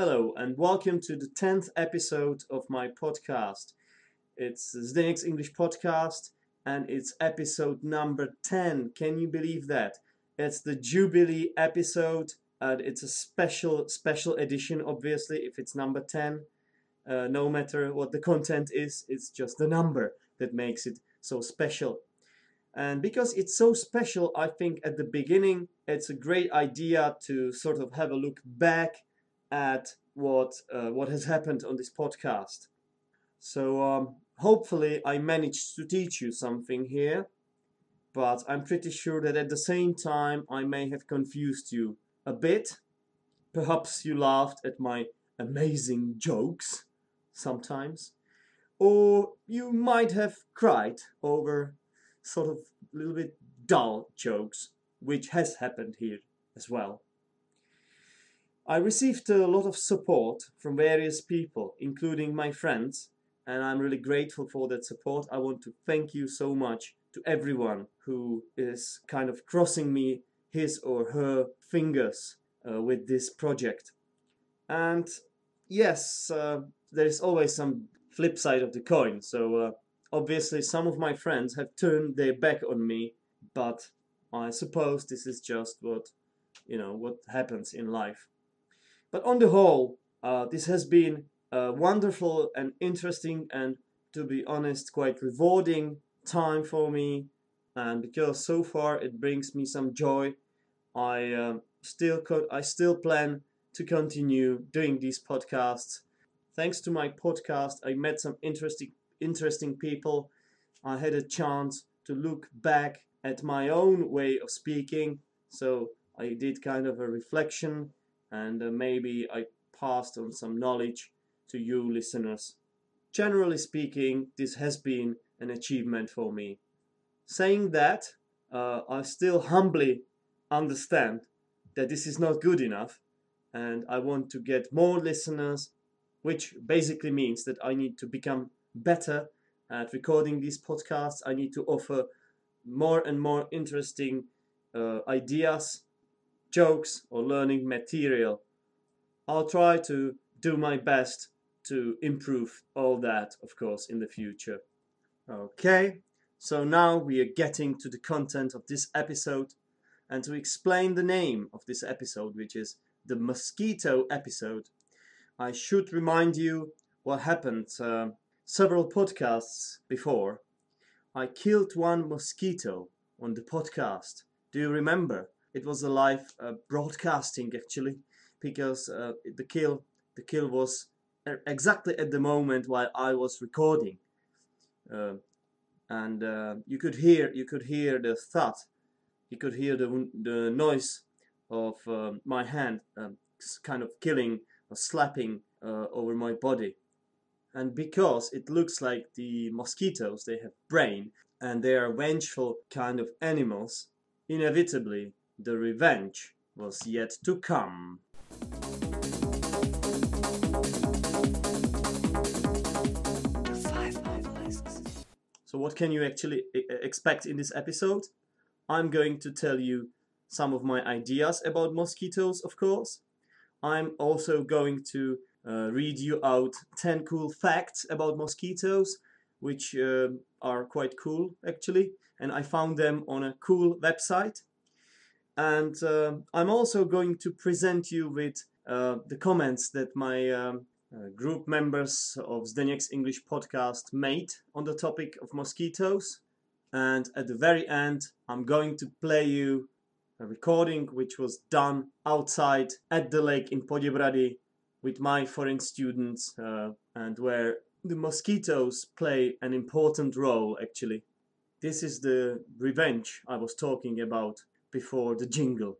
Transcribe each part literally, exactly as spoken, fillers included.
Hello and welcome to the tenth episode of my podcast. It's Zdenek's English podcast and it's episode number ten. Can you believe that? It's the Jubilee episode and it's a special, special edition, obviously, if it's number ten. Uh, no matter what the content is, it's just the number that makes it so special. And because it's so special, I think at the beginning it's a great idea to sort of have a look back at what uh, what has happened on this podcast. So um, hopefully I managed to teach you something here, but I'm pretty sure that at the same time I may have confused you a bit. Perhaps you laughed at my amazing jokes sometimes, or you might have cried over sort of a little bit dull jokes, which has happened here as well. I received a lot of support from various people, including my friends, and I'm really grateful for that support. I want to thank you so much to everyone who is kind of crossing me his or her fingers uh, with this project. And yes, uh, there is always some flip side of the coin, so uh, obviously, some of my friends have turned their back on me, but I suppose this is just what, you know, what happens in life. But on the whole, uh, this has been a wonderful and interesting and, to be honest, quite rewarding time for me. And because so far it brings me some joy, I uh, still co- I still plan to continue doing these podcasts. Thanks to my podcast, I met some interesting interesting people. I had a chance to look back at my own way of speaking, so I did kind of a reflection and uh, maybe I passed on some knowledge to you listeners. Generally speaking, this has been an achievement for me. Saying that, uh, I still humbly understand that this is not good enough and I want to get more listeners, which basically means that I need to become better at recording these podcasts. I need to offer more and more interesting uh, ideas, jokes, or learning material. I'll try to do my best to improve all that, of course, in the future. Okay, so now we are getting to the content of this episode, and to explain the name of this episode, which is the mosquito episode, I should remind you what happened uh, several podcasts before. I killed one mosquito on the podcast. Do you remember? It was a live uh, broadcasting, actually, because uh, the kill the kill was exactly at the moment while I was recording, uh, and uh, you could hear you could hear the thud, you could hear the the noise of uh, my hand um, kind of killing or slapping uh, over my body. And because it looks like the mosquitoes, they have brain and they are vengeful kind of animals, inevitably the revenge was yet to come. So what can you actually expect in this episode? I'm going to tell you some of my ideas about mosquitoes, of course. I'm also going to Uh, read you out ten cool facts about mosquitoes, which uh, are quite cool actually, and I found them on a cool website. And uh, I'm also going to present you with uh, the comments that my um, uh, group members of Zdenek's English podcast made on the topic of mosquitoes. And at the very end, I'm going to play you a recording which was done outside at the lake in Podjebrady with my foreign students, uh, and where the mosquitoes play an important role, actually. This is the revenge I was talking about before the jingle,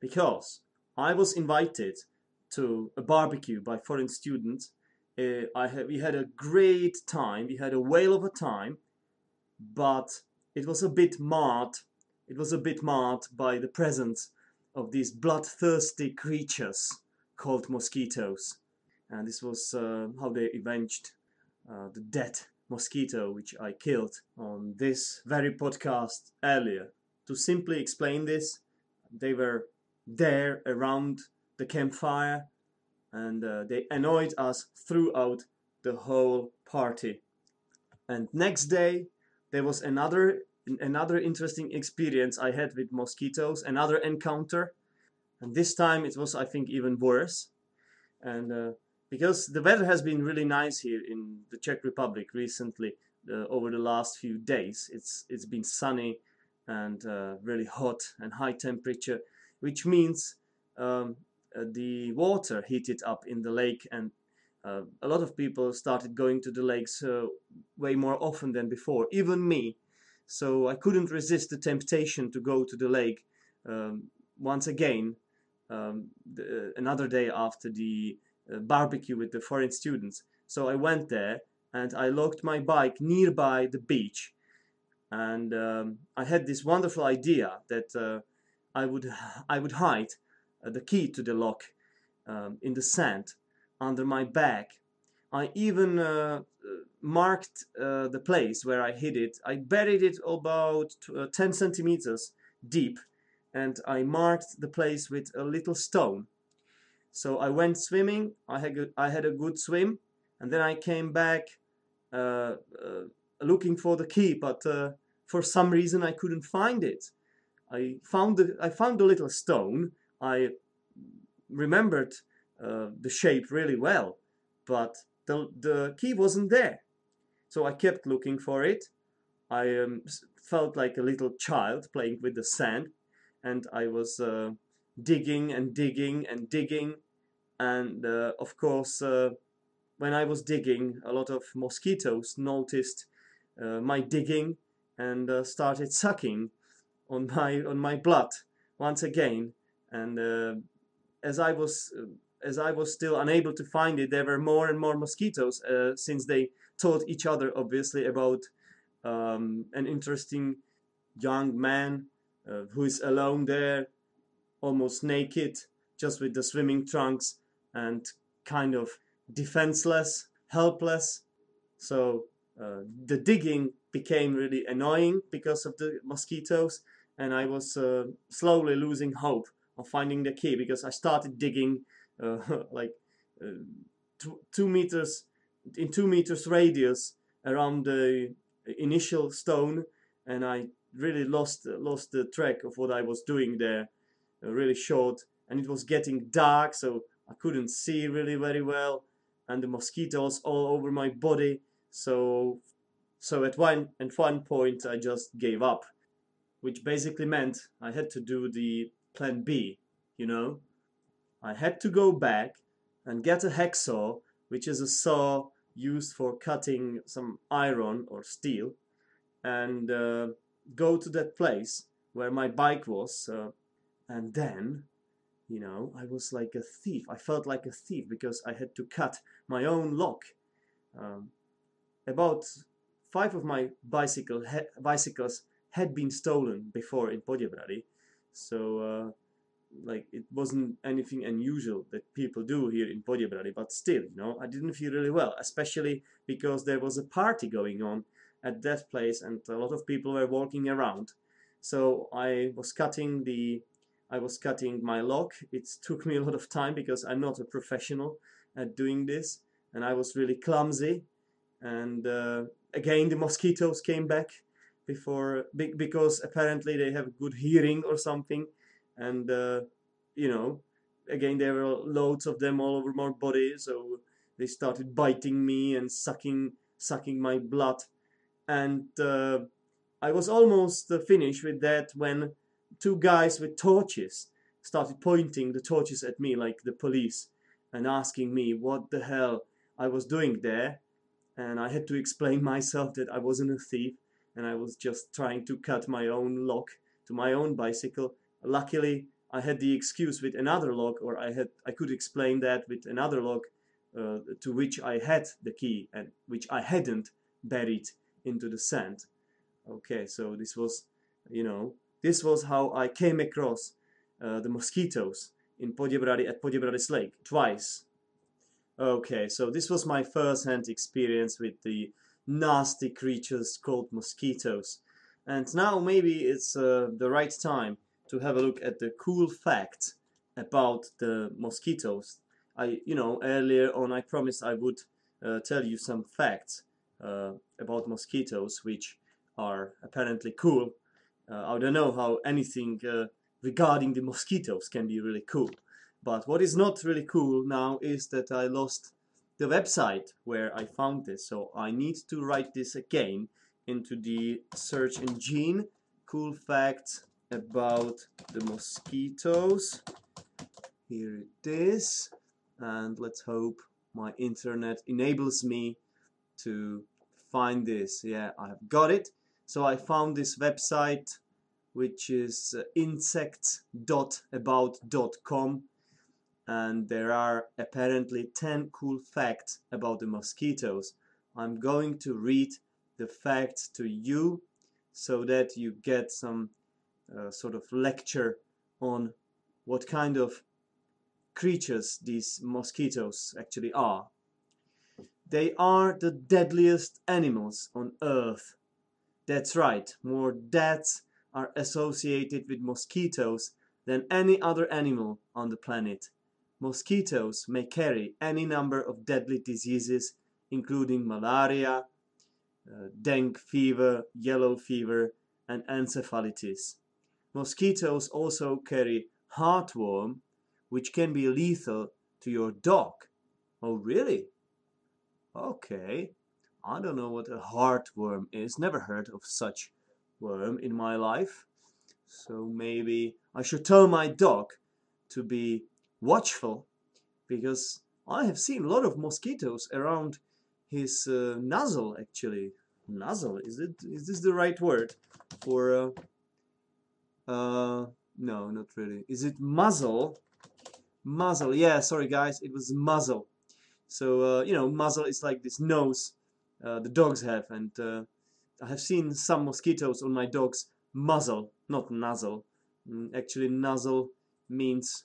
because I was invited to a barbecue by foreign students. Uh, I ha- we had a great time, we had a whale of a time, but it was a bit marred, it was a bit marred by the presence of these bloodthirsty creatures called mosquitoes, and this was uh, how they avenged uh, the dead mosquito which I killed on this very podcast earlier. To simply explain this, they were there around the campfire and uh, they annoyed us throughout the whole party. And next day there was another another interesting experience I had with mosquitoes, another encounter, and this time it was, I think, even worse. And uh, because the weather has been really nice here in the Czech Republic recently, uh, over the last few days, it's it's been sunny and uh, really hot and high temperature, which means um, uh, the water heated up in the lake, and uh, a lot of people started going to the lakes uh, way more often than before, even me. So I couldn't resist the temptation to go to the lake um, once again, um, the, another day after the uh, barbecue with the foreign students. So I went there and I locked my bike nearby the beach, and um, I had this wonderful idea that uh, I would I would hide uh, the key to the lock um, in the sand under my bag. I even uh, marked uh, the place where I hid it. I buried it about uh, ten centimeters deep, and I marked the place with a little stone. So I went swimming, I had a, I had a good swim, and then I came back uh, uh, looking for the key, but uh, for some reason I couldn't find it. I found the, I found the little stone. I remembered uh, the shape really well, but the, the key wasn't there. So I kept looking for it. I um, felt like a little child playing with the sand, and I was uh, digging and digging and digging, and uh, of course uh, when I was digging, a lot of mosquitoes noticed uh, my digging and uh, started sucking on my on my blood once again. And uh, as I was uh, As I was still unable to find it, there were more and more mosquitoes, uh, since they told each other, obviously, about um, an interesting young man uh, who is alone there, almost naked, just with the swimming trunks, and kind of defenseless, helpless. So uh, the digging became really annoying because of the mosquitoes, and I was uh, slowly losing hope of finding the key, because I started digging Uh, like uh, two, two meters in two meters radius around the initial stone, and I really lost uh, lost the track of what I was doing there, uh, really short, and it was getting dark, so I couldn't see really very well, and the mosquitoes all over my body. So so at one at one point I just gave up, which basically meant I had to do the plan B, you know. I had to go back and get a hacksaw, which is a saw used for cutting some iron or steel, and uh, go to that place where my bike was. Uh, and then, you know, I was like a thief. I felt like a thief because I had to cut my own lock. Um, about five of my bicycle ha- bicycles had been stolen before in Podjebrady, so... Uh, like it wasn't anything unusual that people do here in Podjebrady, but still, you know, I didn't feel really well, especially because there was a party going on at that place and a lot of people were walking around. So I was cutting the I was cutting my lock. It took me a lot of time because I'm not a professional at doing this, and I was really clumsy, and uh, again the mosquitoes came back before be, because apparently they have good hearing or something. And, uh, you know, again, there were loads of them all over my body, so they started biting me and sucking sucking my blood. And uh, I was almost uh, finished with that when two guys with torches started pointing the torches at me like the police and asking me what the hell I was doing there. And I had to explain myself that I wasn't a thief and I was just trying to cut my own lock to my own bicycle. Luckily, I had the excuse with another lock, or I had I could explain that with another lock uh, to which I had the key and which I hadn't buried into the sand. Okay, so this was, you know, this was how I came across uh, the mosquitoes in Podjebrady at Podjebrady's lake twice. Okay, so this was my first-hand experience with the nasty creatures called mosquitoes, and now maybe it's uh, the right time to have a look at the cool facts about the mosquitoes I, you know, earlier on I promised I would uh, tell you some facts uh, about mosquitoes, which are apparently cool. Uh, I don't know how anything uh, regarding the mosquitoes can be really cool. But what is not really cool now is that I lost the website where I found this. So I need to write this again into the search engine. Cool facts about the mosquitoes. Here it is. And let's hope my internet enables me to find this. Yeah, I've got it. So I found this website, which is insects dot about dot com, and there are apparently ten cool facts about the mosquitoes. I'm going to read the facts to you so that you get some uh, sort of lecture on what kind of creatures these mosquitoes actually are. They are the deadliest animals on Earth. That's right, more deaths are associated with mosquitoes than any other animal on the planet. Mosquitoes may carry any number of deadly diseases, including malaria, uh, dengue fever, yellow fever, and encephalitis. Mosquitoes also carry heartworm, which can be lethal to your dog. Oh, really? Okay. I don't know what a heartworm is. Never heard of such worm in my life. So maybe I should tell my dog to be watchful, because I have seen a lot of mosquitoes around his uh, nozzle, actually. Nozzle? Is it? Is this the right word for... Uh, uh, no, not really. Is it muzzle? Muzzle. Yeah, sorry guys. It was muzzle. So, uh, you know, muzzle is like this nose Uh, the dogs have, and uh, I have seen some mosquitoes on my dog's muzzle, not nozzle. Mm, actually, nozzle means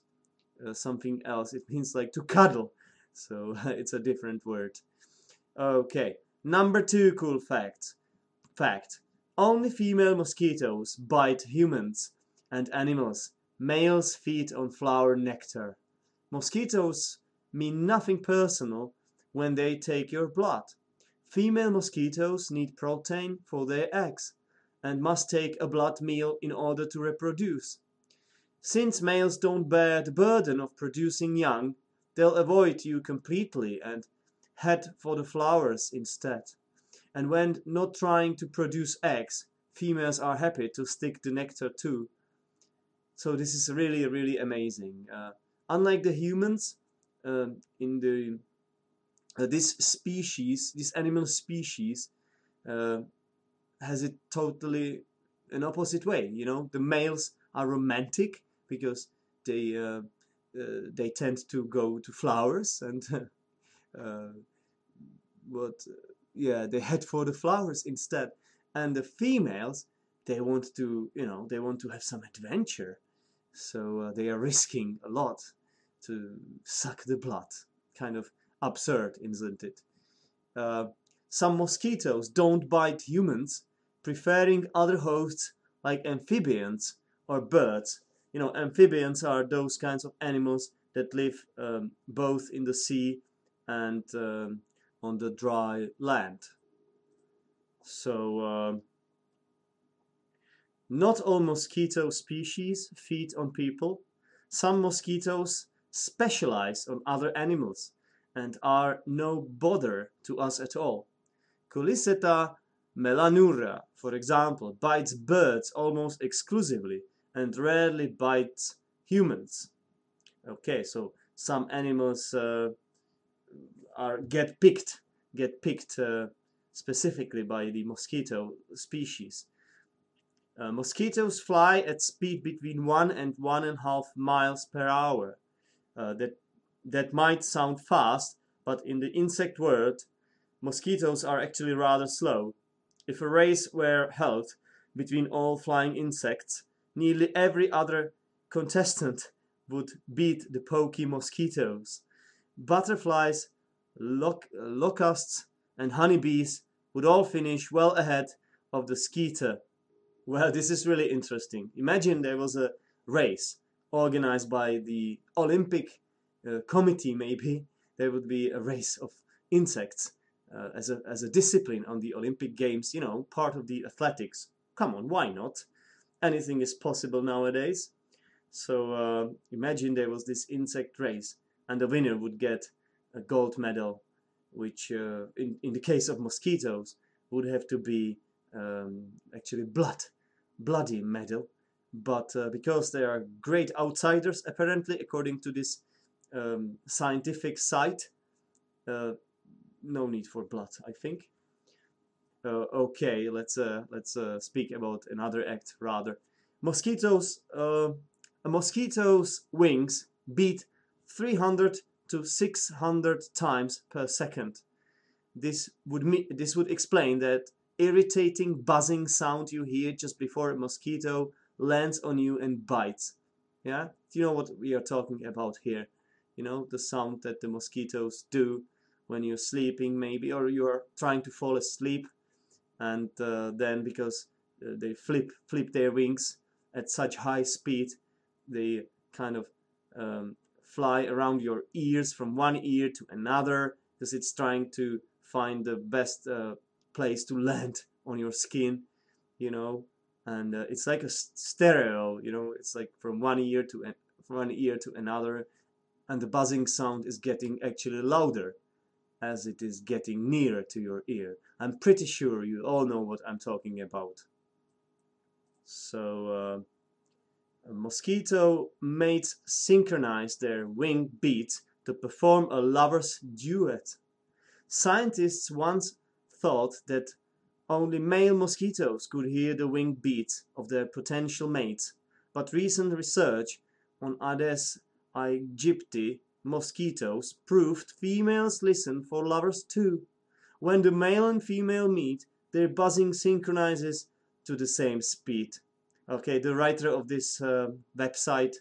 uh, something else. It means like to cuddle, so it's a different word. Okay, number two cool fact. Fact. Only female mosquitoes bite humans and animals. Males feed on flower nectar. Mosquitoes mean nothing personal when they take your blood. Female mosquitoes need protein for their eggs and must take a blood meal in order to reproduce. Since males don't bear the burden of producing young, they'll avoid you completely and head for the flowers instead. And when not trying to produce eggs, females are happy to stick the nectar too. So this is really, really amazing. Uh, unlike the humans, uh, in the Uh, this species, this animal species, uh, has it totally an opposite way. You know, the males are romantic because they uh, uh, they tend to go to flowers and uh, what, yeah, they head for the flowers instead. And the females, they want to, you know, they want to have some adventure, so uh, they are risking a lot to suck the blood, kind of. Absurd, isn't it? Uh, some mosquitoes don't bite humans, preferring other hosts like amphibians or birds. You know, amphibians are those kinds of animals that live um, both in the sea and um, on the dry land. So, uh, not all mosquito species feed on people. Some mosquitoes specialize on other animals and are no bother to us at all. Culiseta melanura, for example, bites birds almost exclusively and rarely bites humans. Okay, so some animals uh, are get picked, get picked uh, specifically by the mosquito species. Uh, mosquitoes fly at speed between one and one and a half miles per hour. Uh, that That might sound fast, but in the insect world, mosquitoes are actually rather slow. If a race were held between all flying insects, nearly every other contestant would beat the pokey mosquitoes. Butterflies, loc locusts, and honeybees would all finish well ahead of the skeeter. Well, this is really interesting. Imagine there was a race organized by the Olympic uh, committee, maybe there would be a race of insects uh, as a as a discipline on the Olympic Games. You know, part of the athletics. Come on, why not? Anything is possible nowadays. So uh, imagine there was this insect race, and the winner would get a gold medal, which uh, in, in the case of mosquitoes would have to be um, actually blood, bloody medal. But uh, because they are great outsiders, apparently, according to this um, scientific site, uh, no need for blood, I think. Uh, okay, let's uh, let's uh, speak about another act rather. Mosquitoes. Uh, A mosquito's wings beat three hundred to six hundred times per second. This would me this would explain that irritating buzzing sound you hear just before a mosquito lands on you and bites. Yeah, do you know what we are talking about here? You know, the sound that the mosquitoes do when you're sleeping, maybe, or you are trying to fall asleep, and uh, then because uh, they flip flip their wings at such high speed, they kind of um, fly around your ears from one ear to another, because it's trying to find the best uh, place to land on your skin, you know. And uh, it's like a stereo, you know. It's like from one ear to an from one ear to another, and the buzzing sound is getting actually louder as it is getting nearer to your ear. I'm pretty sure you all know what I'm talking about. So. Uh, A mosquito mates synchronize their wing beats to perform a lover's duet. Scientists once thought that only male mosquitoes could hear the wing beats of their potential mates, but recent research on Aedes aegypti mosquitoes proved females listen for lovers too. When the male and female meet, their buzzing synchronizes to the same speed. Okay, the writer of this uh, website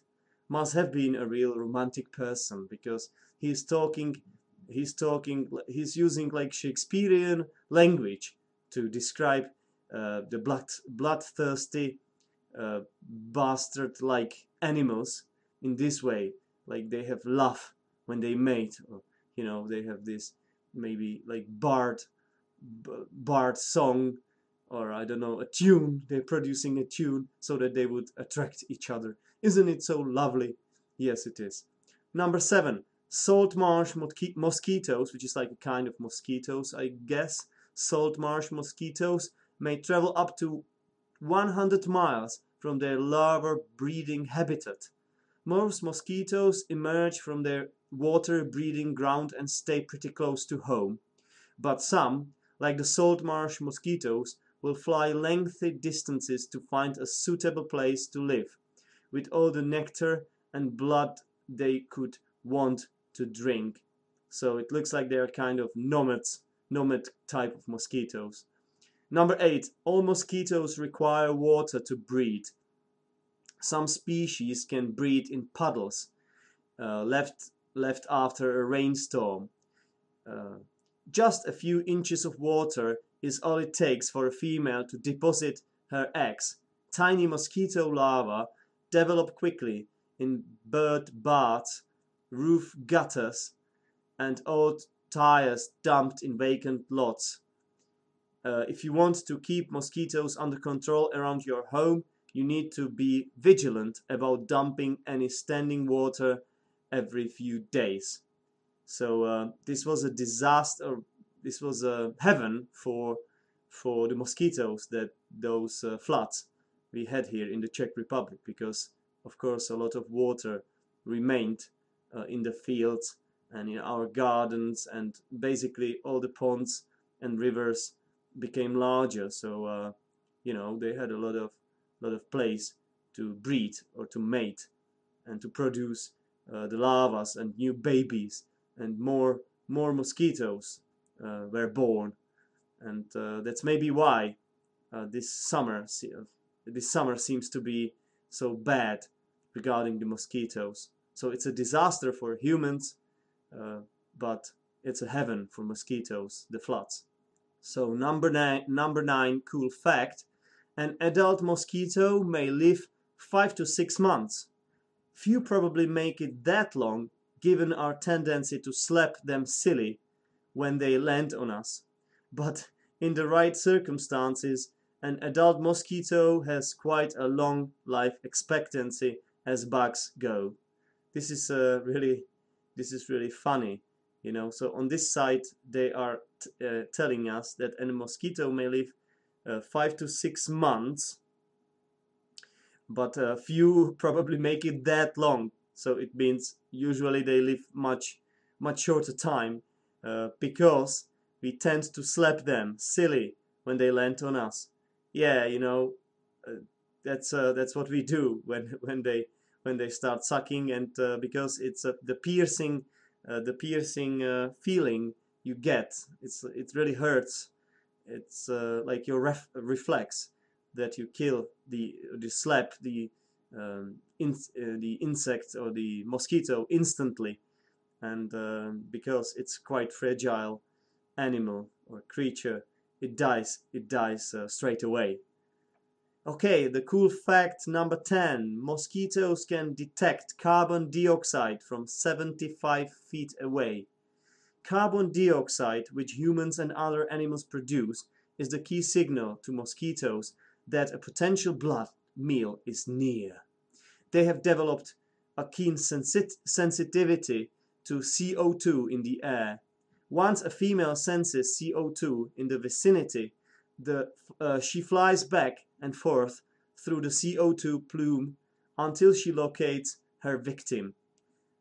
must have been a real romantic person, because he's talking, he's talking, he's using like Shakespearean language to describe uh, the blood, bloodthirsty uh, bastard-like animals in this way. Like they have love when they mate, or, you know, they have this maybe like bard, bard song. Or I don't know, a tune. They're producing a tune so that they would attract each other. Isn't it so lovely? Yes, it is. Number seven, salt marsh mosquitoes, which is like a kind of mosquitoes, I guess. Salt marsh mosquitoes may travel up to one hundred miles from their larva breeding habitat. Most mosquitoes emerge from their water breeding ground and stay pretty close to home. But some, like the salt marsh mosquitoes, will fly lengthy distances to find a suitable place to live, with all the nectar and blood they could want to drink. So it looks like they are kind of nomads, nomad type of mosquitoes. Number eight, all mosquitoes require water to breed. Some species can breed in puddles, uh, left, left after a rainstorm. Uh, just a few inches of water is all it takes for a female to deposit her eggs. Tiny mosquito larvae develop quickly in bird baths, roof gutters, and old tires dumped in vacant lots. Uh, if you want to keep mosquitoes under control around your home, you need to be vigilant about dumping any standing water every few days. So uh, this was a disaster. This was a heaven for for the mosquitoes, that those uh, floods we had here in the Czech Republic, because of course a lot of water remained uh, in the fields and in our gardens, and basically all the ponds and rivers became larger. So uh, you know, they had a lot of lot of place to breed or to mate and to produce uh, the larvas and new babies, and more more mosquitoes Uh, were born, and uh, that's maybe why uh, this summer uh, this summer seems to be so bad regarding the mosquitoes. So it's a disaster for humans, uh, but it's a heaven for mosquitoes, the floods. So number nine, number nine, cool fact: an adult mosquito may live five to six months. Few probably make it that long, given our tendency to slap them silly when they land on us. But in the right circumstances, an adult mosquito has quite a long life expectancy as bugs go. This is uh, really, this is really funny, you know. So on this side, they are t uh, telling us that a mosquito may live uh, five to six months, but uh, few probably make it that long. So it means usually they live much, much shorter time uh, because we tend to slap them silly when they land on us. Yeah, you know, uh, that's uh, that's what we do when when they when they start sucking, and uh, because it's uh, the piercing, uh, the piercing uh, feeling you get. It's it really hurts. It's uh, like your ref reflex that you kill the the slap the um, in, uh, the insect or the mosquito instantly, and uh, because it's quite fragile animal or creature, it dies, it dies uh, straight away. Okay, the cool fact number ten. Mosquitoes can detect carbon dioxide from seventy-five feet away. Carbon dioxide, which humans and other animals produce, is the key signal to mosquitoes that a potential blood meal is near. They have developed a keen sensit- sensitivity to C O two in the air. Once a female senses C O two in the vicinity, the, uh, she flies back and forth through the C O two plume until she locates her victim.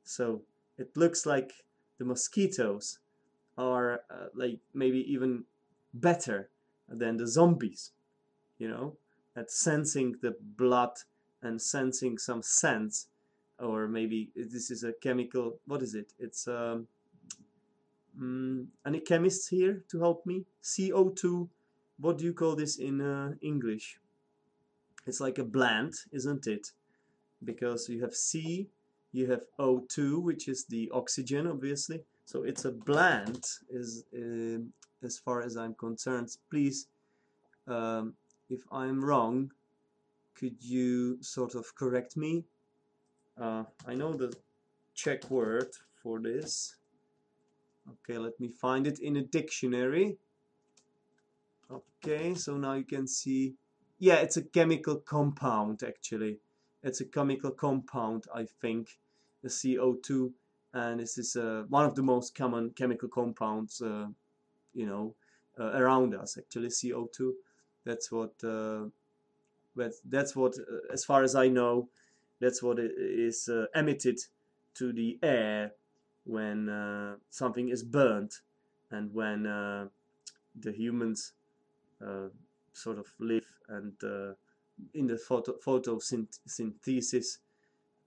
So it looks like the mosquitoes are uh, like maybe even better than the zombies, you know, at sensing the blood and sensing some scents, or maybe this is a chemical. What is it? It's um, Mm, any chemists here to help me? C O two, what do you call this in uh, English? It's like a blend, isn't it? Because you have C, you have O two, which is the oxygen, obviously. So it's a blend, is, uh, as far as I'm concerned. Please, um, if I'm wrong, could you sort of correct me? Uh, I know the Czech word for this. Okay, let me find it in a dictionary. Okay, so now you can see, yeah, it's a chemical compound, actually. It's a chemical compound, I think, the C O two, and this is uh, one of the most common chemical compounds, uh, you know, uh, around us, actually, C O two. That's what, uh, that's what, uh, as far as I know, that's what is uh, emitted to the air when uh, something is burnt, and when uh, the humans uh, sort of live and uh, in the photo photosynthesis,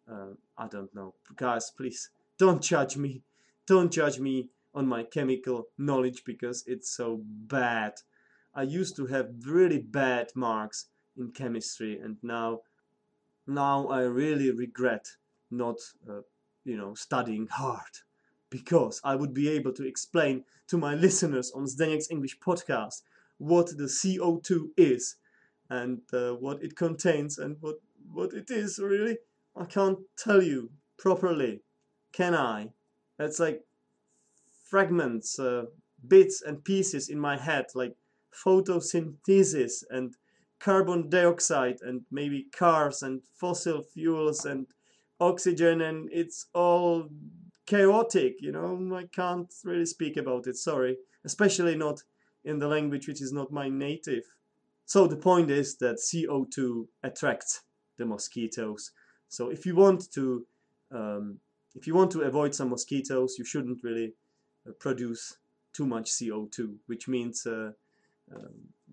uh, I don't know. Guys, please don't judge me. Don't judge me on my chemical knowledge, because it's so bad. I used to have really bad marks in chemistry, and now, now I really regret not, uh, you know, studying hard, because I would be able to explain to my listeners on Zdenek's English podcast what the C O two is, and uh, what it contains, and what, what it is, really. I can't tell you properly, can I? It's like fragments, uh, bits and pieces in my head, like photosynthesis and carbon dioxide and maybe cars and fossil fuels and oxygen, and it's all chaotic, you know. I can't really speak about it, sorry, especially not in the language which is not my native. So the point is that C O two attracts the mosquitoes. So if you want to um, if you want to avoid some mosquitoes, you shouldn't really uh, produce too much C O two, which means uh, uh,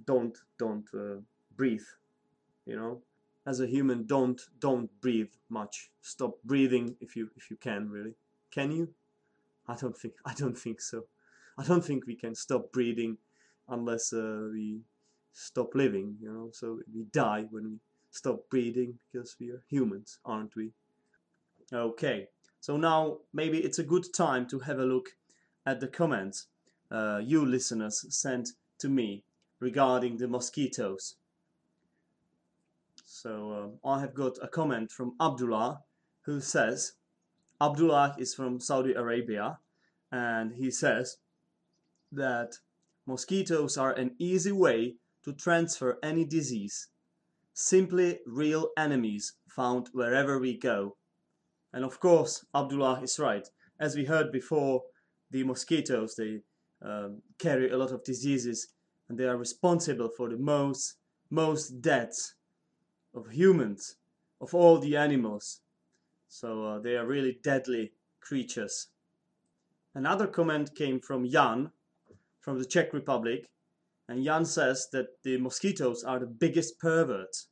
don't don't uh, breathe, you know. As a human, don't don't breathe much. Stop breathing if you if you can, really. Can you? I don't think I don't think so. I don't think we can stop breathing unless uh, we stop living, you know. So we die when we stop breathing, because we are humans, aren't we? Okay. So now maybe it's a good time to have a look at the comments uh, you listeners sent to me regarding the mosquitoes. So um, I have got a comment from Abdullah, who says, Abdullah is from Saudi Arabia, and he says that mosquitoes are an easy way to transfer any disease. Simply real enemies found wherever we go. And of course, Abdullah is right. As we heard before, the mosquitoes, they um, carry a lot of diseases, and they are responsible for the most, most deaths of humans, of all the animals. So uh, they are really deadly creatures. Another comment came from Jan, from the Czech Republic, and Jan says that the mosquitoes are the biggest perverts,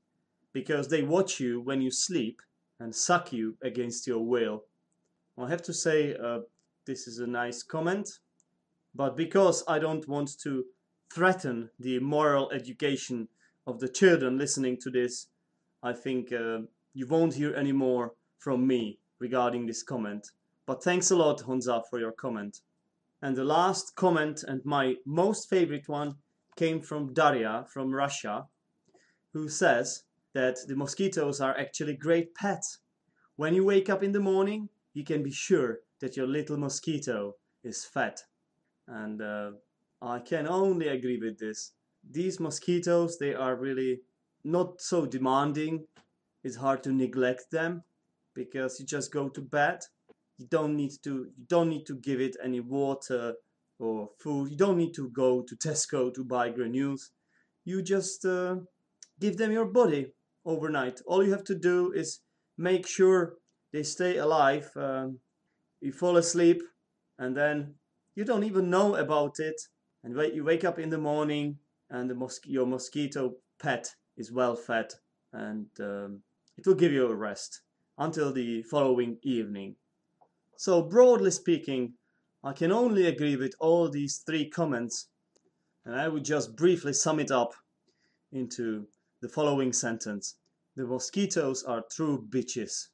because they watch you when you sleep and suck you against your will. I have to say uh, this is a nice comment, but because I don't want to threaten the moral education of the children listening to this, I think uh, you won't hear any more from me regarding this comment. But thanks a lot, Honza, for your comment. And the last comment, and my most favorite one, came from Daria from Russia, who says that the mosquitoes are actually great pets. When you wake up in the morning, you can be sure that your little mosquito is fed. And uh, I can only agree with this. These mosquitoes, they are really not so demanding. It's hard to neglect them because you just go to bed. You don't need to, you don't need to give it any water or food. You don't need to go to Tesco to buy granules. You just uh, give them your body overnight. All you have to do is make sure they stay alive. Um, you fall asleep and then you don't even know about it. And you wake up in the morning and the mos- your mosquito pet is well fed, and um, it will give you a rest until the following evening. So broadly speaking, I can only agree with all these three comments, and I would just briefly sum it up into the following sentence. The mosquitoes are true bitches.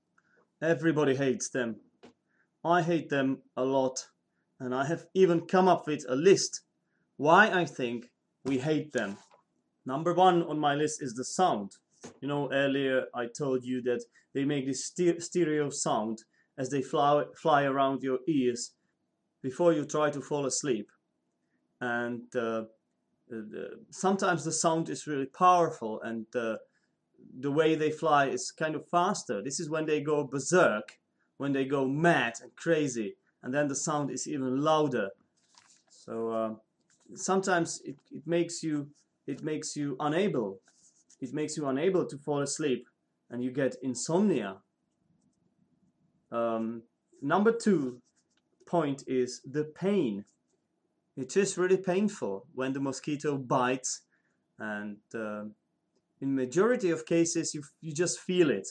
Everybody hates them. I hate them a lot, and I have even come up with a list why I think we hate them. Number one on my list is the sound. You know, earlier I told you that they make this stereo sound as they fly, fly around your ears before you try to fall asleep, and uh, the, sometimes the sound is really powerful, and uh, the way they fly is kind of faster. This is when they go berserk, when they go mad and crazy, and then the sound is even louder. So uh, sometimes it, it makes you it makes you unable it makes you unable to fall asleep, and you get insomnia. Um, number two point is the pain. It is really painful when the mosquito bites, and uh, in majority of cases you you just feel it,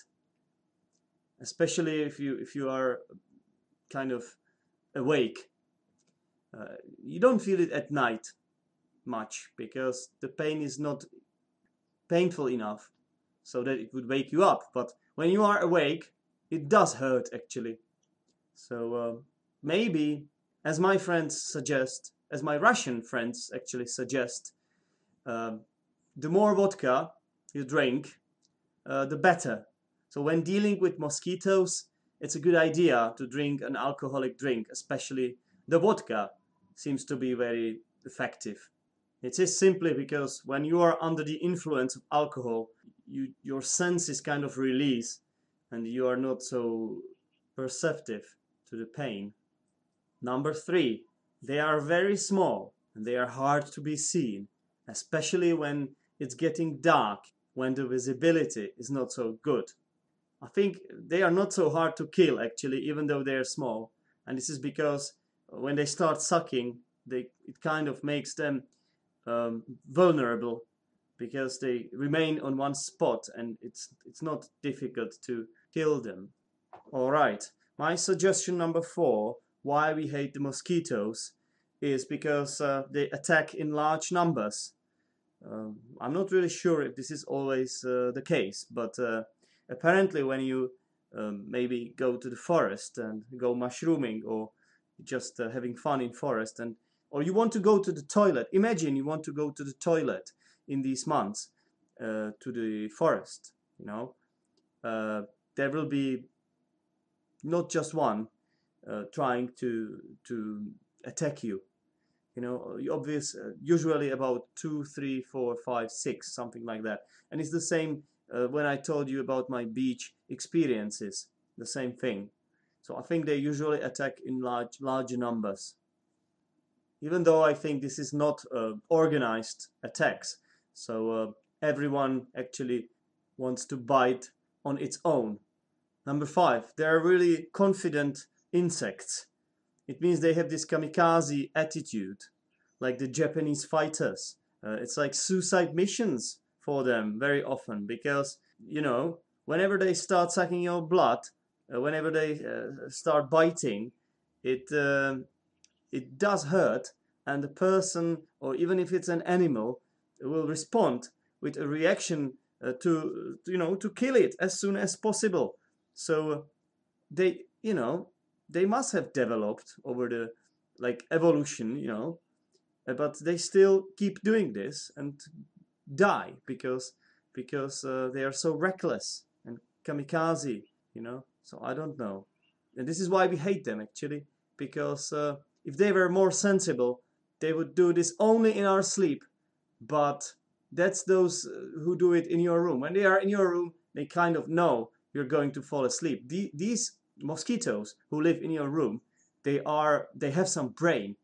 especially if you if you are kind of awake. Uh, you don't feel it at night much because the pain is not painful enough so that it would wake you up, but when you are awake it does hurt actually. So uh, maybe, as my friends suggest, as my Russian friends actually suggest, uh, the more vodka you drink, uh, the better. So when dealing with mosquitoes, it's a good idea to drink an alcoholic drink, especially the vodka seems to be very effective. It is simply because when you are under the influence of alcohol, you, your senses kind of release and you are not so perceptive to the pain. Number three, they are very small and they are hard to be seen, especially when it's getting dark, when the visibility is not so good. I think they are not so hard to kill actually, even though they are small. And this is because when they start sucking, they, it kind of makes them um, vulnerable because they remain on one spot and it's, it's not difficult to kill them. All right, my suggestion number four, why we hate the mosquitoes, is because uh, they attack in large numbers. Um, I'm not really sure if this is always uh, the case, but uh, apparently when you um, maybe go to the forest and go mushrooming or just uh, having fun in forest, and or you want to go to the toilet, imagine you want to go to the toilet in these months uh, to the forest, you know, uh, there will be not just one, uh, trying to to attack you. You know, obvious. Uh, usually about two, three, four, five, six, something like that. And it's the same uh, when I told you about my beach experiences. The same thing. So I think they usually attack in large, large numbers. Even though I think this is not uh, organized attacks. So uh, everyone actually wants to bite on its own. Number five, they are really confident insects. It means they have this kamikaze attitude, like the Japanese fighters. Uh, it's like suicide missions for them very often, because, you know, whenever they start sucking your blood, uh, whenever they uh, start biting, it uh, it does hurt, and the person, or even if it's an animal, will respond with a reaction uh, to, you know, to kill it as soon as possible. So they, you know, they must have developed over the, like, evolution, you know, but they still keep doing this and die because because uh, they are so reckless and kamikaze, you know. So I don't know, and this is why we hate them actually, because uh, if they were more sensible, they would do this only in our sleep. But that's those who do it in your room. When they are in your room, they kind of know you're going to fall asleep. The, these mosquitoes who live in your room, they are they have some brain.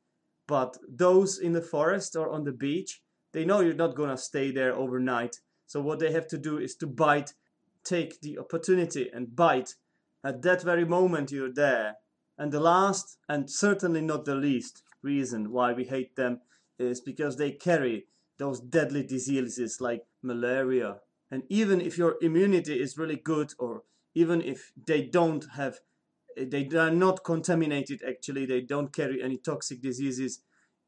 But those in the forest or on the beach, they know you're not gonna stay there overnight. So what they have to do is to bite, take the opportunity and bite at that very moment you're there. And the last, and certainly not the least, reason why we hate them is because they carry those deadly diseases like malaria. And even if your immunity is really good, or even if they don't have, they are not contaminated actually, they don't carry any toxic diseases,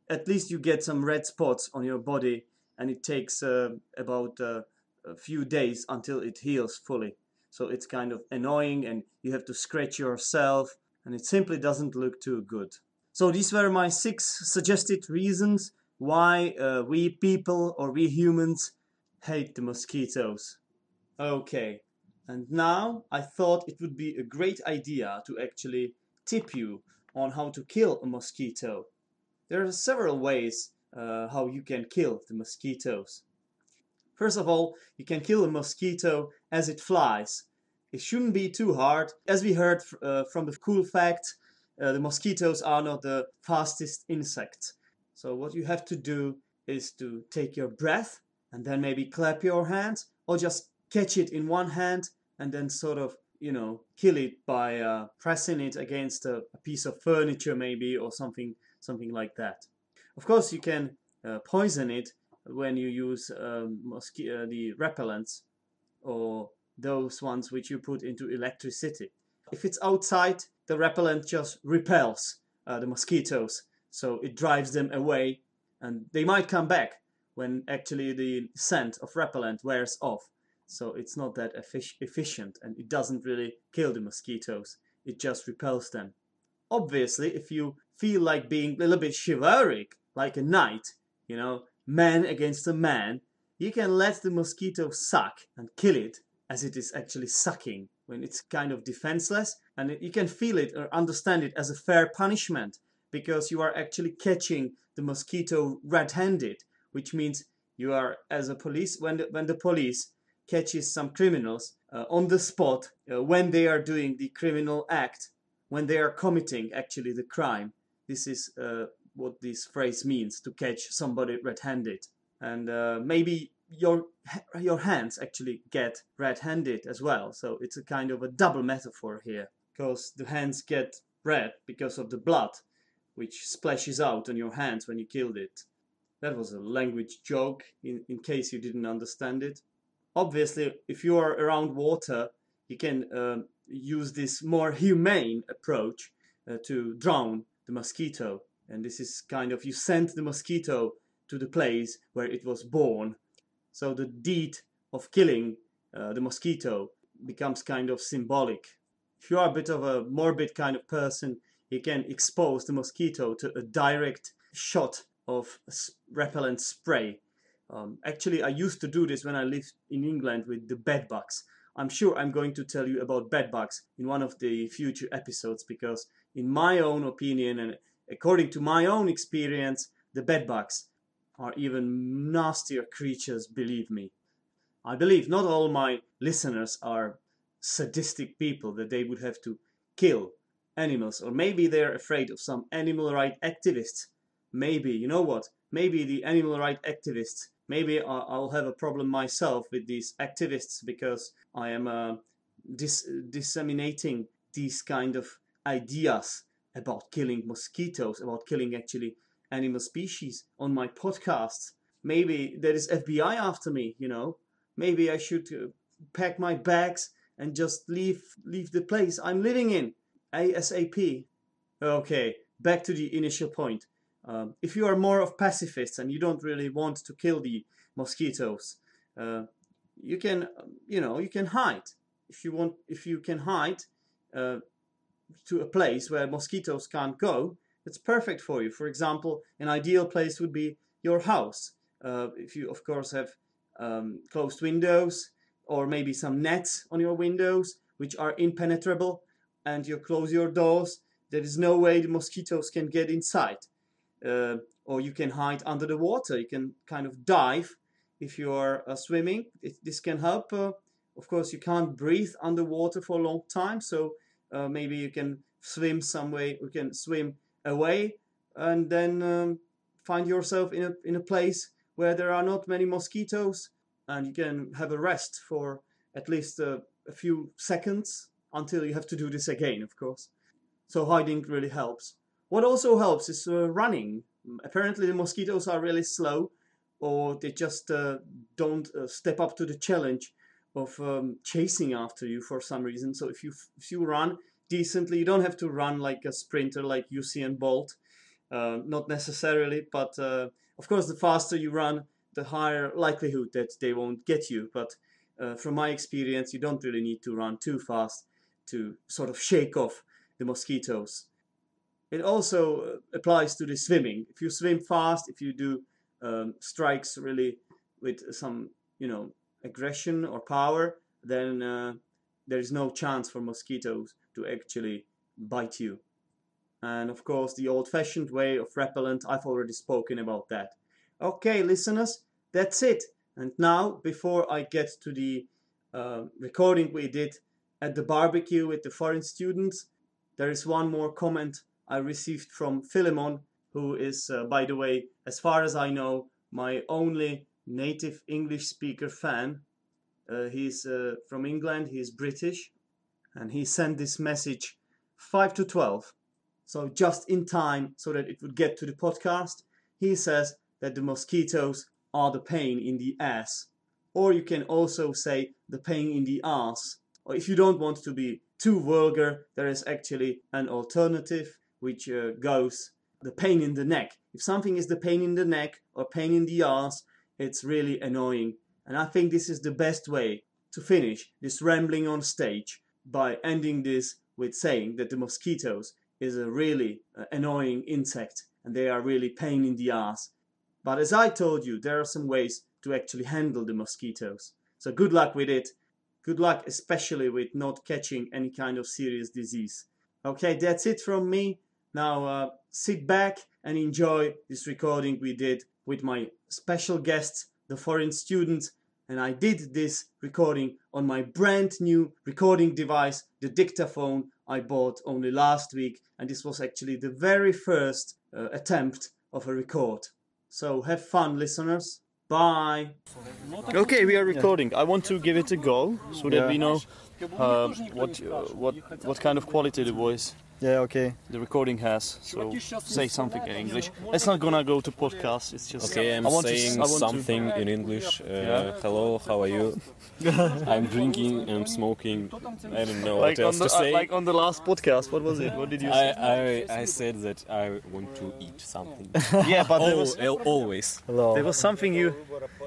at least you get some red spots on your body, and it takes uh, about uh, a few days until it heals fully. So it's kind of annoying, and you have to scratch yourself, and it simply doesn't look too good. So these were my six suggested reasons why uh, we people, or we humans, hate the mosquitoes. Okay, and now I thought it would be a great idea to actually tip you on how to kill a mosquito. There are several ways uh, how you can kill the mosquitoes. First of all, you can kill a mosquito as it flies. It shouldn't be too hard. As we heard uh, from the cool fact, uh, the mosquitoes are not the fastest insect. So what you have to do is to take your breath, and then maybe clap your hands, or just catch it in one hand and then sort of, you know, kill it by uh, pressing it against a, a piece of furniture maybe, or something something like that. Of course, you can uh, poison it when you use um, mosquito, uh, the repellents, or those ones which you put into electricity. If it's outside, the repellent just repels uh, the mosquitoes, so it drives them away, and they might come back when actually the scent of repellent wears off. So it's not that efficient, and it doesn't really kill the mosquitoes, it just repels them. Obviously, if you feel like being a little bit chivalric, like a knight, you know, man against a man, you can let the mosquito suck and kill it as it is actually sucking, when it's kind of defenseless, and you can feel it or understand it as a fair punishment, because you are actually catching the mosquito red-handed. Which means you are, as a police, when the, when the police catches some criminals uh, on the spot, uh, when they are doing the criminal act, when they are committing actually the crime. This is uh, what this phrase means, to catch somebody red-handed. And uh, maybe your, your hands actually get red-handed as well. So it's a kind of a double metaphor here, because the hands get red because of the blood, which splashes out on your hands when you killed it. That was a language joke, in, in case you didn't understand it. Obviously, if you are around water, you can uh, use this more humane approach uh, to drown the mosquito. And this is kind of, you send the mosquito to the place where it was born. So the deed of killing uh, the mosquito becomes kind of symbolic. If you are a bit of a morbid kind of person, you can expose the mosquito to a direct shot of repellent spray. Um, actually, I used to do this when I lived in England with the bed bugs. I'm sure I'm going to tell you about bedbugs in one of the future episodes, because in my own opinion and according to my own experience, the bedbugs are even nastier creatures, believe me. I believe not all my listeners are sadistic people that they would have to kill animals, or maybe they're afraid of some animal rights activists. Maybe, you know what, maybe the animal rights activists, maybe I'll have a problem myself with these activists, because I am uh, dis disseminating these kind of ideas about killing mosquitoes, about killing actually animal species on my podcast. Maybe there is F B I after me, you know. Maybe I should uh, pack my bags and just leave leave the place I'm living in ASAP. Okay, back to the initial point. Um, if you are more of pacifists and you don't really want to kill the mosquitoes, uh, you can, you know, you can hide. If you want, if you can hide uh, to a place where mosquitoes can't go, it's perfect for you. For example, an ideal place would be your house. Uh, if you, of course, have um, closed windows, or maybe some nets on your windows which are impenetrable, and you close your doors, there is no way the mosquitoes can get inside. Uh, or you can hide under the water. You can kind of dive if you are uh, swimming. It, this can help. Uh, of course, you can't breathe underwater for a long time, so uh, maybe you can swim some way. You can swim away and then um, find yourself in a in a place where there are not many mosquitoes, and you can have a rest for at least uh, a few seconds until you have to do this again, of course. So hiding really helps. What also helps is uh, running. Apparently the mosquitoes are really slow, or they just uh, don't uh, step up to the challenge of um, chasing after you for some reason. So if you, if you run decently, you don't have to run like a sprinter like Usain Bolt, uh, not necessarily, but uh, of course the faster you run, the higher likelihood that they won't get you. But uh, from my experience, you don't really need to run too fast to sort of shake off the mosquitoes. It also applies to the swimming. If you swim fast, if you do um, strikes really with some, you know, aggression or power, then uh, there is no chance for mosquitoes to actually bite you. And of course, the old-fashioned way of repellent, I've already spoken about that. Okay, listeners, that's it. And now, before I get to the uh, recording we did at the barbecue with the foreign students, there is one more comment I received from Philemon, who is, uh, by the way, as far as I know, my only native English speaker fan. Uh, he's uh, from England, he's British, and he sent this message five to twelve, so just in time so that it would get to the podcast. He says that the mosquitoes are the pain in the ass, or you can also say the pain in the arse. Or if you don't want to be too vulgar, there is actually an alternative which uh, goes the pain in the neck. If something is the pain in the neck or pain in the arse, it's really annoying. And I think this is the best way to finish this rambling on stage, by ending this with saying that the mosquitoes is a really uh, annoying insect and they are really pain in the arse. But as I told you, there are some ways to actually handle the mosquitoes. So good luck with it. Good luck especially with not catching any kind of serious disease. Okay, that's it from me. Now uh, sit back and enjoy this recording we did with my special guests, the foreign students, and I did this recording on my brand new recording device, the Dictaphone I bought only last week, and this was actually the very first uh, attempt of a record. So have fun, listeners. Bye. Okay, we are recording. I want to give it a go so that yeah. we know uh, what uh, what what kind of quality the voice. Yeah, okay. The recording has, so say something in English. It's not gonna go to podcast, it's just... Okay, I'm I want saying to, I want something to... in English. Uh, yeah. Hello, how are you? I'm drinking, I'm smoking, I don't know like what else the, to say. Uh, like on the last podcast, what was it? What did you say? I, I, I said that I want to eat something. Yeah, but there was... Always. Hello. There was something you...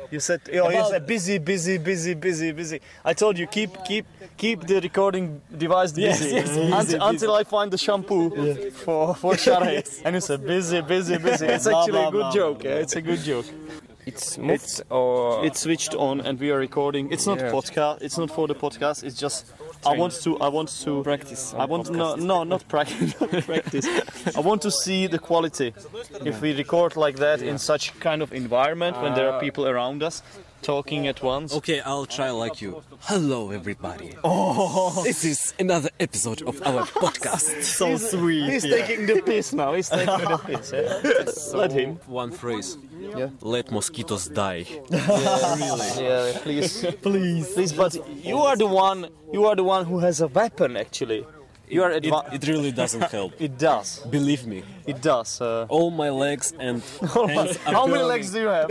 You said, oh, you said busy, busy, busy, busy, busy. I told you, keep keep, keep the recording device busy. Yes, yes, busy, until, busy. Until I find the shampoo yeah. for, for Shara. Yes. And you said busy, busy, busy. It's actually a good joke. Yeah, it's a good joke. It's moved it's, or it's switched on and we are recording. It's not yeah. podcast. It's not for the podcast. It's just Train. I want to. I want to practice. I want podcast. no, no, not practice. Not practice. I want to see the quality. Yeah. If we record like that yeah. in such kind of environment uh, when there are people around us talking at once. Okay, I'll try like you. Hello, everybody. Oh, this is another episode of our podcast. So he's, sweet. He's yeah. taking the piss now. He's taking the piss. Yeah. So let him. One phrase. Yeah. Let mosquitoes die. Yeah, really. Yeah, please, please, please. But you are the one. You are the one who has a weapon, actually. You are adva- it, it really doesn't help. It does. Believe me. It does. Uh, All my legs and hands are How burning. Many legs do you have?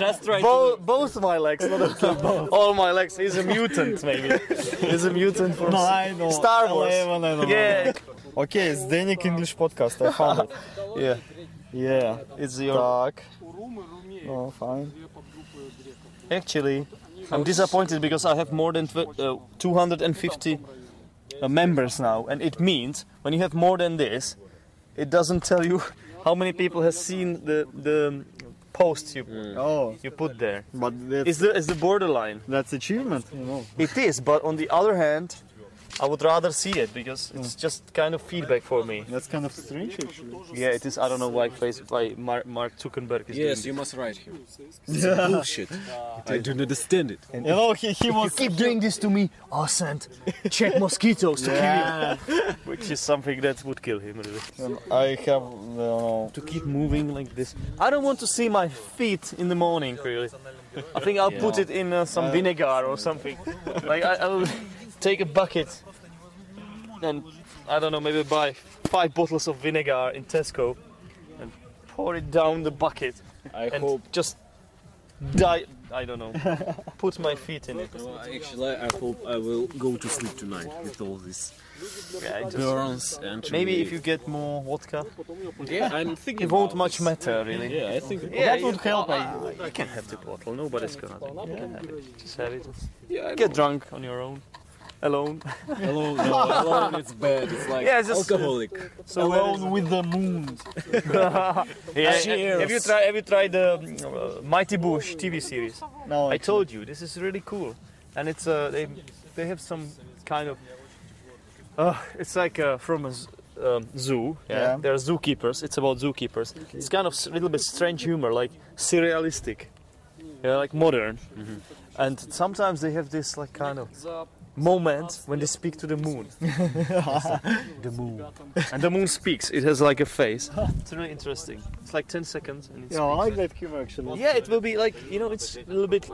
Just try Bo- to... Both my legs. Not okay, both. All my legs. He's a mutant, maybe. He's a mutant from no, Star Wars. eleven, eleven, eleven. Yeah. Okay, Zdenek English podcast. I found it. Yeah. Yeah. It's your... Dark. Oh, fine. Actually, I'm disappointed because I have more than two hundred fifty... Uh, members now, and it means when you have more than this, it doesn't tell you how many people have seen the the posts you mm. oh. you put there. But it's the it's the borderline. That's achievement. You know. It is, but on the other hand, I would rather see it because it's mm. just kind of feedback for me. That's kind of strange, actually. Yeah, it is. I don't know why Facebook, why Mark, Mark Zuckerberg is. Yes, doing you it. Must write him. It's yeah. bullshit. I don't understand it. And you know, he, he wants keep doing this to me. I'll send check mosquitoes to yeah. kill him. Which is something that would kill him. Really. I have uh, to keep moving like this. I don't want to see my feet in the morning. Really, I think I'll yeah. put it in uh, some uh, vinegar or something. Like I, I'll take a bucket and I don't know, maybe buy five bottles of vinegar in Tesco and pour it down the bucket. I and hope just die. I don't know. Put my feet in it. Well, actually, I hope I will go to sleep tonight with all this. Yeah, burns and maybe if you get more vodka. Yeah, I'm thinking. It won't much this. matter, really. Yeah, I think yeah, well, that yeah, would help. Uh, you can have the bottle. Nobody's gonna think. You can have it. Just have it. Yeah, get drunk on your own. Alone. Alone, no, alone, it's bad. It's like yeah, just, alcoholic. So alone with the moon. yeah, have you tried? Have you tried the uh, Mighty Bush T V series? No. I, I told you this is really cool, and it's uh, they they have some kind of uh, it's like uh, from a z- um, zoo. Yeah. yeah. There are zookeepers. It's about zookeepers. Okay. It's kind of a little bit strange humor, like surrealistic, yeah, like modern, mm-hmm. and sometimes they have this like kind of. moment when they speak to the moon. The moon. And the moon speaks. It has like a face. It's really interesting. It's like ten seconds. And yeah, I like that humor actually. Yeah, it will be like, you know, it's a little bit...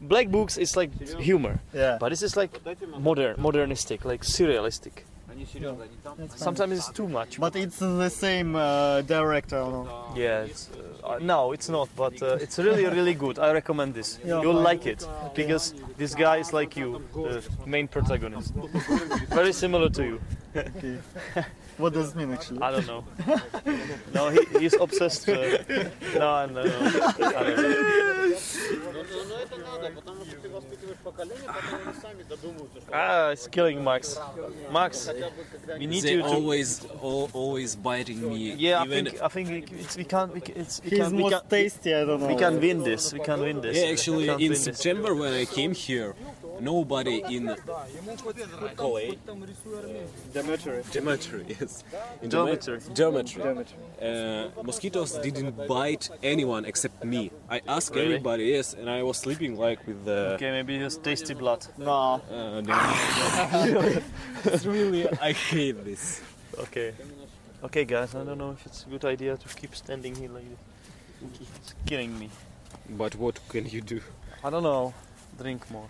Black Books is like humor. Yeah. But this is like modern, modernistic, like surrealistic. Yeah, sometimes it's too much. But it's the same uh, director. No? Yeah, it's, uh, no, it's not. But uh, it's really, really good. I recommend this. Yeah, You'll like it okay. because this guy is like you, the main protagonist. Very similar to you. Okay. What does it mean actually? I don't know. No, he, he's obsessed. Uh, no, no, no. I don't know. Ah, it's killing Max. Max, we need they you to. Always, all, always biting me. Yeah, I think, I think it's, we can't. We can, it's, we can, we can, tasty. I don't know. We can win this. We can win this. Yeah, actually, in September this. When I came here, nobody in Koei. Dormitory. Dormitory, yes. In dormitory. Dormitory. Uh, mosquitoes didn't bite anyone except me. I asked really? everybody, yes, and I was sleeping like with the. Okay, maybe just tasty blood. No. Uh, no. It's really, I hate this. Okay. Okay, guys, I don't know if it's a good idea to keep standing here like this. It's killing me. But what can you do? I don't know. Drink more.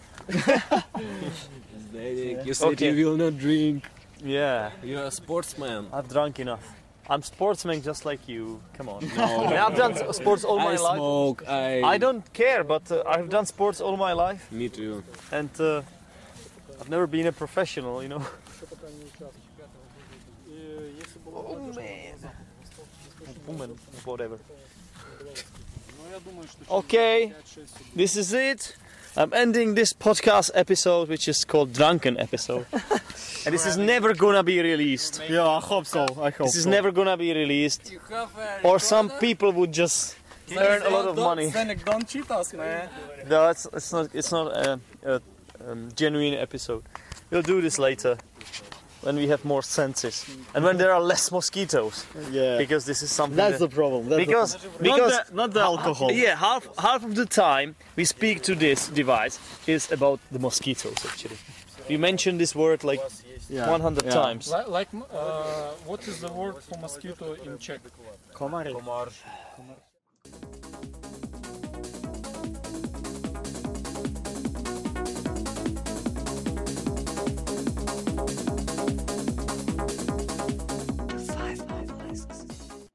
You said okay. you will not drink. Yeah. You're a sportsman. I've drunk enough. I'm sportsman just like you. Come on. No, no, I've done no. sports all my I life. Smoke, I I don't care, but uh, I've done sports all my life. Me too. And uh, I've never been a professional, you know. Oh man. Woman, whatever. Okay, this is it. I'm ending this podcast episode, which is called Drunken Episode. And this is never gonna be released. Yeah, I hope so. I hope This is so. never gonna be released. Or some people would just Can earn a lot of money. Zdenek, don't cheat us, man. No, it's, it's not it's not a, a um, genuine episode. We'll do this later, when we have more senses and when there are less mosquitoes. Yeah. Because this is something. That's that, the problem. That's because the problem. because not the, not the alcohol. Ha, yeah, half half of the time we speak to this device is about the mosquitoes actually. We mentioned this word like yeah. one hundred yeah. times. Like, like uh, what is the word for mosquito in Czech? Komar.